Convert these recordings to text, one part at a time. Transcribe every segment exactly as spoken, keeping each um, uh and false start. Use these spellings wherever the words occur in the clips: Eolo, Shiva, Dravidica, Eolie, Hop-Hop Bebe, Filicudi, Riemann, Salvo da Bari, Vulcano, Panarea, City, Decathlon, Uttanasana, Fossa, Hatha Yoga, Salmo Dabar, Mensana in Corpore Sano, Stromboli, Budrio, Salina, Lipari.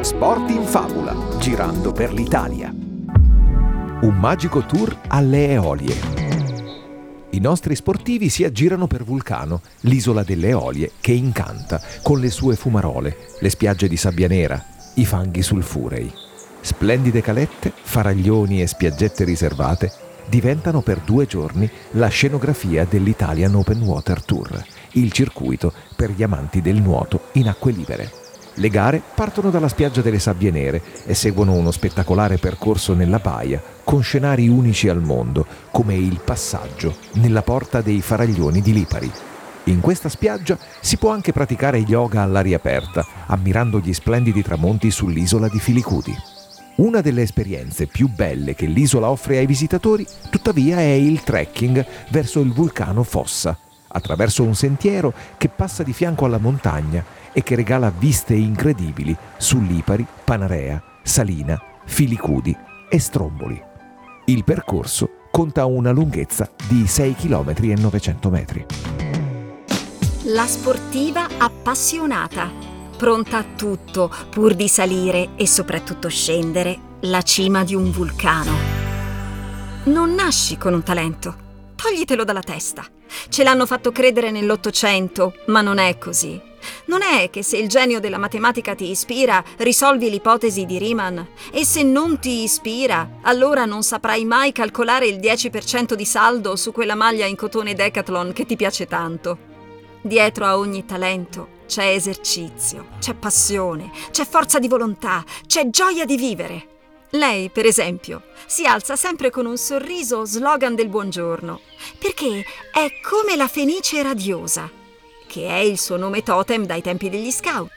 Sport in favola, girando per l'Italia. Un magico tour alle Eolie. I nostri sportivi si aggirano per Vulcano, l'isola delle Eolie che incanta con le sue fumarole, le spiagge di sabbia nera, i fanghi sulfurei. Splendide calette, faraglioni e spiaggette riservate diventano per due giorni la scenografia dell'Italian Open Water Tour, il circuito per gli amanti del nuoto in acque libere. Le gare partono dalla spiaggia delle Sabbie Nere e seguono uno spettacolare percorso nella baia con scenari unici al mondo, come il passaggio nella porta dei faraglioni di Lipari. In questa spiaggia si può anche praticare yoga all'aria aperta, ammirando gli splendidi tramonti sull'isola di Filicudi. Una delle esperienze più belle che l'isola offre ai visitatori, tuttavia, è il trekking verso il vulcano Fossa, attraverso un sentiero che passa di fianco alla montagna e che regala viste incredibili su Lipari, Panarea, Salina, Filicudi e Stromboli. Il percorso conta una lunghezza di sei chilometri e novecento metri. La sportiva appassionata, pronta a tutto pur di salire e soprattutto scendere la cima di un vulcano. Non nasci con un talento, toglitelo dalla testa. Ce l'hanno fatto credere nell'Ottocento, ma non è così. Non è che se il genio della matematica ti ispira, risolvi l'ipotesi di Riemann, e se non ti ispira, allora non saprai mai calcolare il dieci per cento di saldo su quella maglia in cotone Decathlon che ti piace tanto. Dietro a ogni talento c'è esercizio, c'è passione, c'è forza di volontà, c'è gioia di vivere. Lei, per esempio, si alza sempre con un sorriso slogan del buongiorno, perché è come la fenice radiosa, che è il suo nome totem dai tempi degli scout.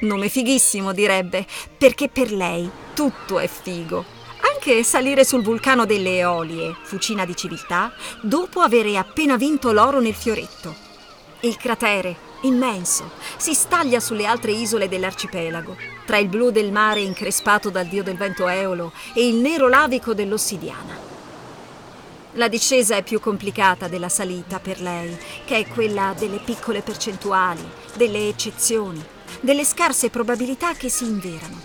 Nome fighissimo, direbbe, perché per lei tutto è figo. Anche salire sul vulcano delle Eolie, fucina di civiltà, dopo avere appena vinto l'oro nel fioretto. Il cratere, immenso, si staglia sulle altre isole dell'arcipelago, tra il blu del mare increspato dal dio del vento Eolo e il nero lavico dell'ossidiana. La discesa è più complicata della salita per lei, che è quella delle piccole percentuali, delle eccezioni, delle scarse probabilità che si inverano.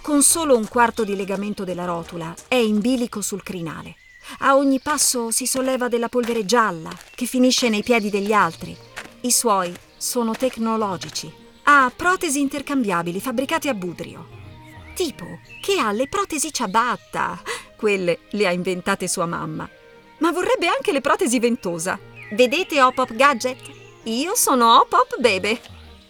Con solo un quarto di legamento della rotula è in bilico sul crinale. A ogni passo si solleva della polvere gialla che finisce nei piedi degli altri. I suoi sono tecnologici. Ha protesi intercambiabili fabbricate a Budrio. Tipo che ha le protesi ciabatta. Quelle le ha inventate sua mamma. Ma vorrebbe anche le protesi ventosa. Vedete Hop-Hop Gadget? Io sono Hop-Hop Bebe.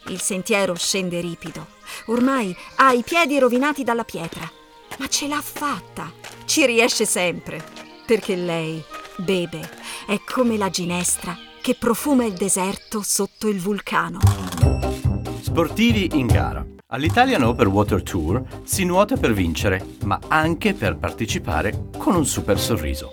Il sentiero scende ripido. Ormai ha i piedi rovinati dalla pietra. Ma ce l'ha fatta. Ci riesce sempre. Perché lei, Bebe, è come la ginestra che profuma il deserto sotto il vulcano. Sportivi in gara. All'Italian Open Water Tour si nuota per vincere, ma anche per partecipare con un super sorriso.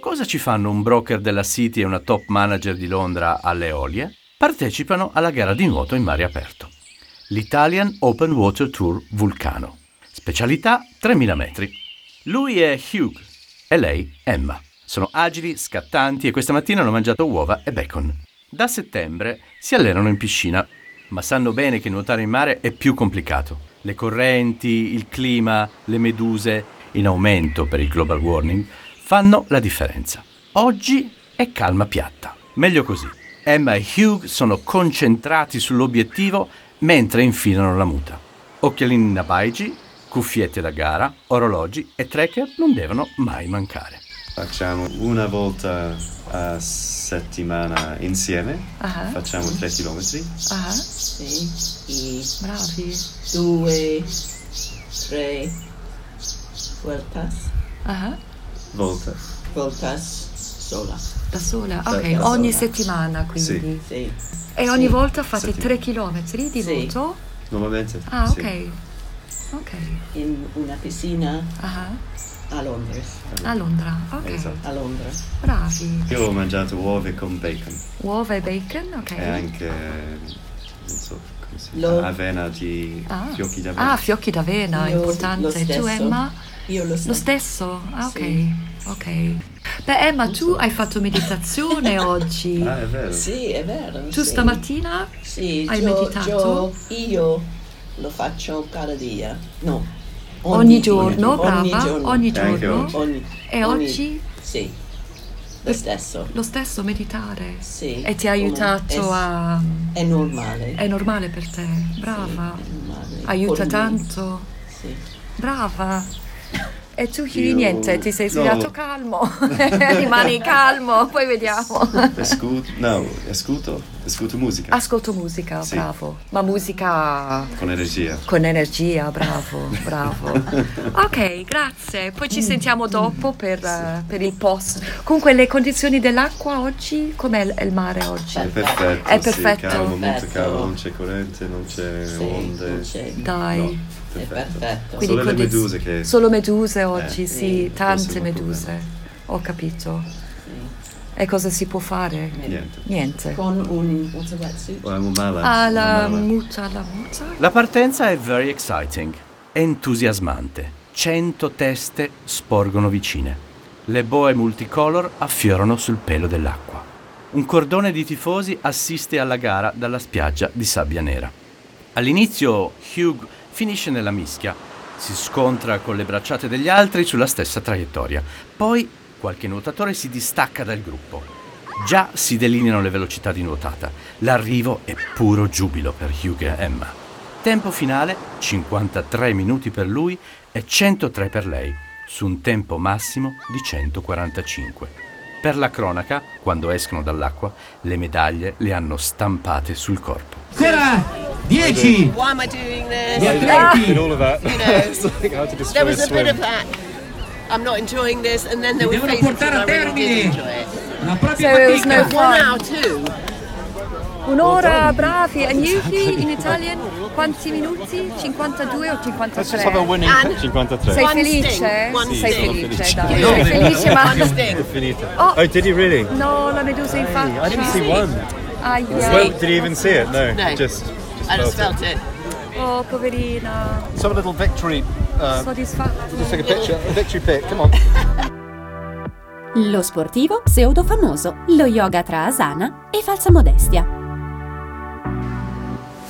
Cosa ci fanno un broker della City e una top manager di Londra alle Eolie? Partecipano alla gara di nuoto in mare aperto. L'Italian Open Water Tour Vulcano. Specialità tremila metri. Lui è Hugh e lei Emma. Sono agili, scattanti e questa mattina hanno mangiato uova e bacon. Da settembre si allenano in piscina, ma sanno bene che nuotare in mare è più complicato. Le correnti, il clima, le meduse, in aumento per il global warming, fanno la differenza. Oggi è calma piatta. Meglio così. Emma e Hugh sono concentrati sull'obiettivo mentre infilano la muta. Occhialini da baigi, cuffiette da gara, orologi e tracker non devono mai mancare. Facciamo una volta a settimana insieme, uh-huh. Facciamo tre chilometri. Ah, uh-huh. Sì, e bravi. Due, tre, vueltas. Ah. Uh-huh. Volta. Voltas sola. Da sola, ok, da ogni sola. Settimana quindi. Sì. Sì. E ogni sì. volta fate settimana. tre chilometri di sì. nuoto? Normalmente. Ah, ok. Sì. Ok. In una piscina. Ah. Uh-huh. A Londra. A Londra, ok. Esatto. A Londra. Bravi. Io ho mangiato uova con bacon. Uova e bacon, ok. E anche, non so come si chiama, avena di ah. fiocchi d'avena. Ah, fiocchi d'avena, io importante. Tu Emma? Io lo stesso. Lo stesso? Ah, ok. Sì. Ok. Beh Emma, tu hai fatto meditazione oggi. Ah, è vero. Sì, è vero. Tu sì. stamattina sì, hai io, meditato? Io... io lo faccio cada dia, no, ogni, ogni giorno, giorno, ogni brava, giorno. ogni giorno, ogni, e ogni, oggi? Sì, lo stesso. Lo stesso meditare? Sì. E ti ha aiutato è, a... È normale. È normale per te, brava, sì, aiuta Con tanto, sì. brava. E tu Io... niente, ti sei svegliato no. calmo, rimani calmo, poi vediamo. Ascolto, no, ascolto, ascolto musica. Ascolto musica, sì. bravo. Ma musica... Con energia. Con energia, bravo, bravo. Ok, grazie. Poi ci sentiamo dopo per, sì. per il post. Comunque le condizioni dell'acqua oggi, com'è il mare oggi? È perfetto, È perfetto. Sì, calmo, molto calmo, non c'è corrente, non c'è sì, onde. Non c'è. Dai. No. Perfetto. Perfetto. Quindi solo le meduse che... Solo meduse oggi, eh, sì, sì, tante meduse, problema. ho capito. Sì. E cosa si può fare? Niente. Niente. Con un... Ah, la muta, la muta. La partenza è very exciting, entusiasmante. Cento teste sporgono vicine. Le boe multicolor affiorano sul pelo dell'acqua. Un cordone di tifosi assiste alla gara dalla spiaggia di sabbia nera. All'inizio Hugh finisce nella mischia, si scontra con le bracciate degli altri sulla stessa traiettoria. Poi qualche nuotatore si distacca dal gruppo. Già si delineano le velocità di nuotata. L'arrivo è puro giubilo per Hugh e Emma. Tempo finale, cinquantatré minuti per lui e centotré per lei, su un tempo massimo di centoquarantacinque. Per la cronaca, quando escono dall'acqua, le medaglie le hanno stampate sul corpo. Sera! dieci Why am I doing this? Yeah, yeah. And all of that. You know, there was a bit of that. I'm not enjoying this, and then there was phases when I really did enjoy it. So it was no one hour too. Un'ora, bravi. And Yuki in Italian, quanti minuti? cinquantadue o cinquantatré? cinquantatré. Sei felice? One Sei felice, sì, dai. No. Sei felice, ma... È finita. Oh, oh, did you really? No, la medusa in faccia. I didn't see one. Ah, yeah. Well, did you even see it? No, no. just... I just felt it. Oh, poverina. Some little victory. Uh, Soddisfatto. Just take a picture. A victory pic. Come on. Lo sportivo pseudofamoso, lo yoga tra asana e falsa modestia.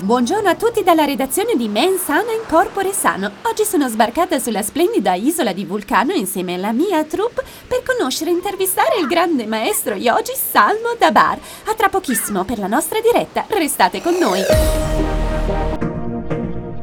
Buongiorno a tutti dalla redazione di Mensana in Corpore Sano. Oggi sono sbarcata sulla splendida isola di Vulcano insieme alla mia troupe per conoscere e intervistare il grande maestro yogi Salmo Dabar. A tra pochissimo per la nostra diretta. Restate con noi.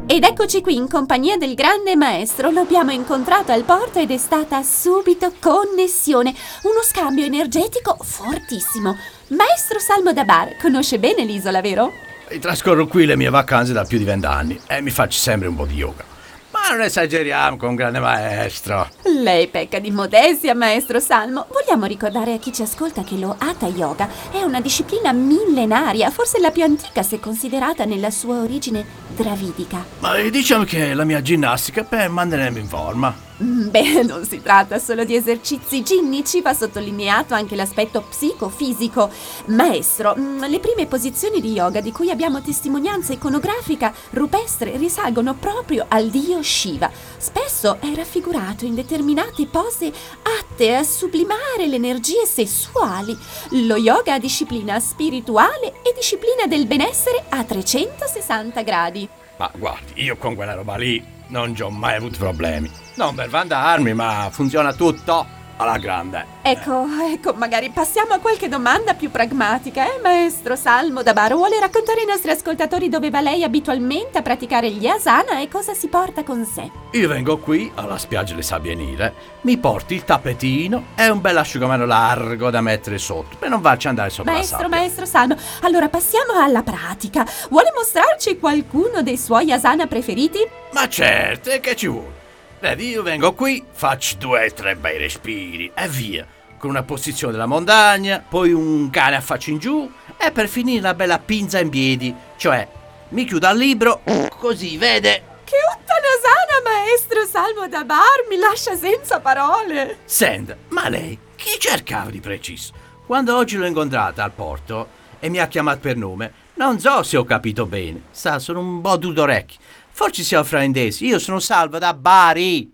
Ed eccoci qui in compagnia del grande maestro, lo abbiamo incontrato al porto ed è stata subito connessione, uno scambio energetico fortissimo. Maestro Salmo Dabar, conosce bene l'isola, vero? Trascorro qui le mie vacanze da più di vent'anni e mi faccio sempre un po' di yoga. Ma non esageriamo con un grande maestro. Lei pecca di modestia, maestro Salmo. Vogliamo ricordare a chi ci ascolta che lo Hatha Yoga è una disciplina millenaria, forse la più antica se considerata nella sua origine dravidica. Ma diciamo che la mia ginnastica per mantenermi in forma. Beh, non si tratta solo di esercizi ginnici, va sottolineato anche l'aspetto psicofisico. Maestro, le prime posizioni di yoga di cui abbiamo testimonianza iconografica rupestre risalgono proprio al dio Shiva. Spesso è raffigurato in determinate pose atte a sublimare le energie sessuali. Lo yoga ha disciplina spirituale e disciplina del benessere a trecentosessanta gradi. Ma guardi, io con quella roba lì non ci ho mai avuto problemi. Non per vantarmi, ma funziona tutto alla grande. Ecco, ecco, magari passiamo a qualche domanda più pragmatica, eh, maestro Salmo Dabar? Vuole raccontare ai nostri ascoltatori dove va lei abitualmente a praticare gli asana e cosa si porta con sé? Io vengo qui, alla spiaggia delle sabbie nere, mi porti il tappetino e un bel asciugamano largo da mettere sotto, per non farci andare sopra maestro, la sabbia. Maestro Salmo, allora passiamo alla pratica. Vuole mostrarci qualcuno dei suoi asana preferiti? Ma certo, che ci vuole? Vedi, io vengo qui, faccio due o tre bei respiri e via, con una posizione della montagna, poi un cane a faccia in giù e per finire una bella pinza in piedi, cioè mi chiudo al libro, così vede. Che Uttanasana, maestro Salmo Dabar, mi lascia senza parole. Senta, ma lei chi cercava di preciso? Quando oggi l'ho incontrata al porto e mi ha chiamato per nome, non so se ho capito bene, sa, sono un po' d'orecchi. Forse siamo fraintesi, io sono Salvo da Bari.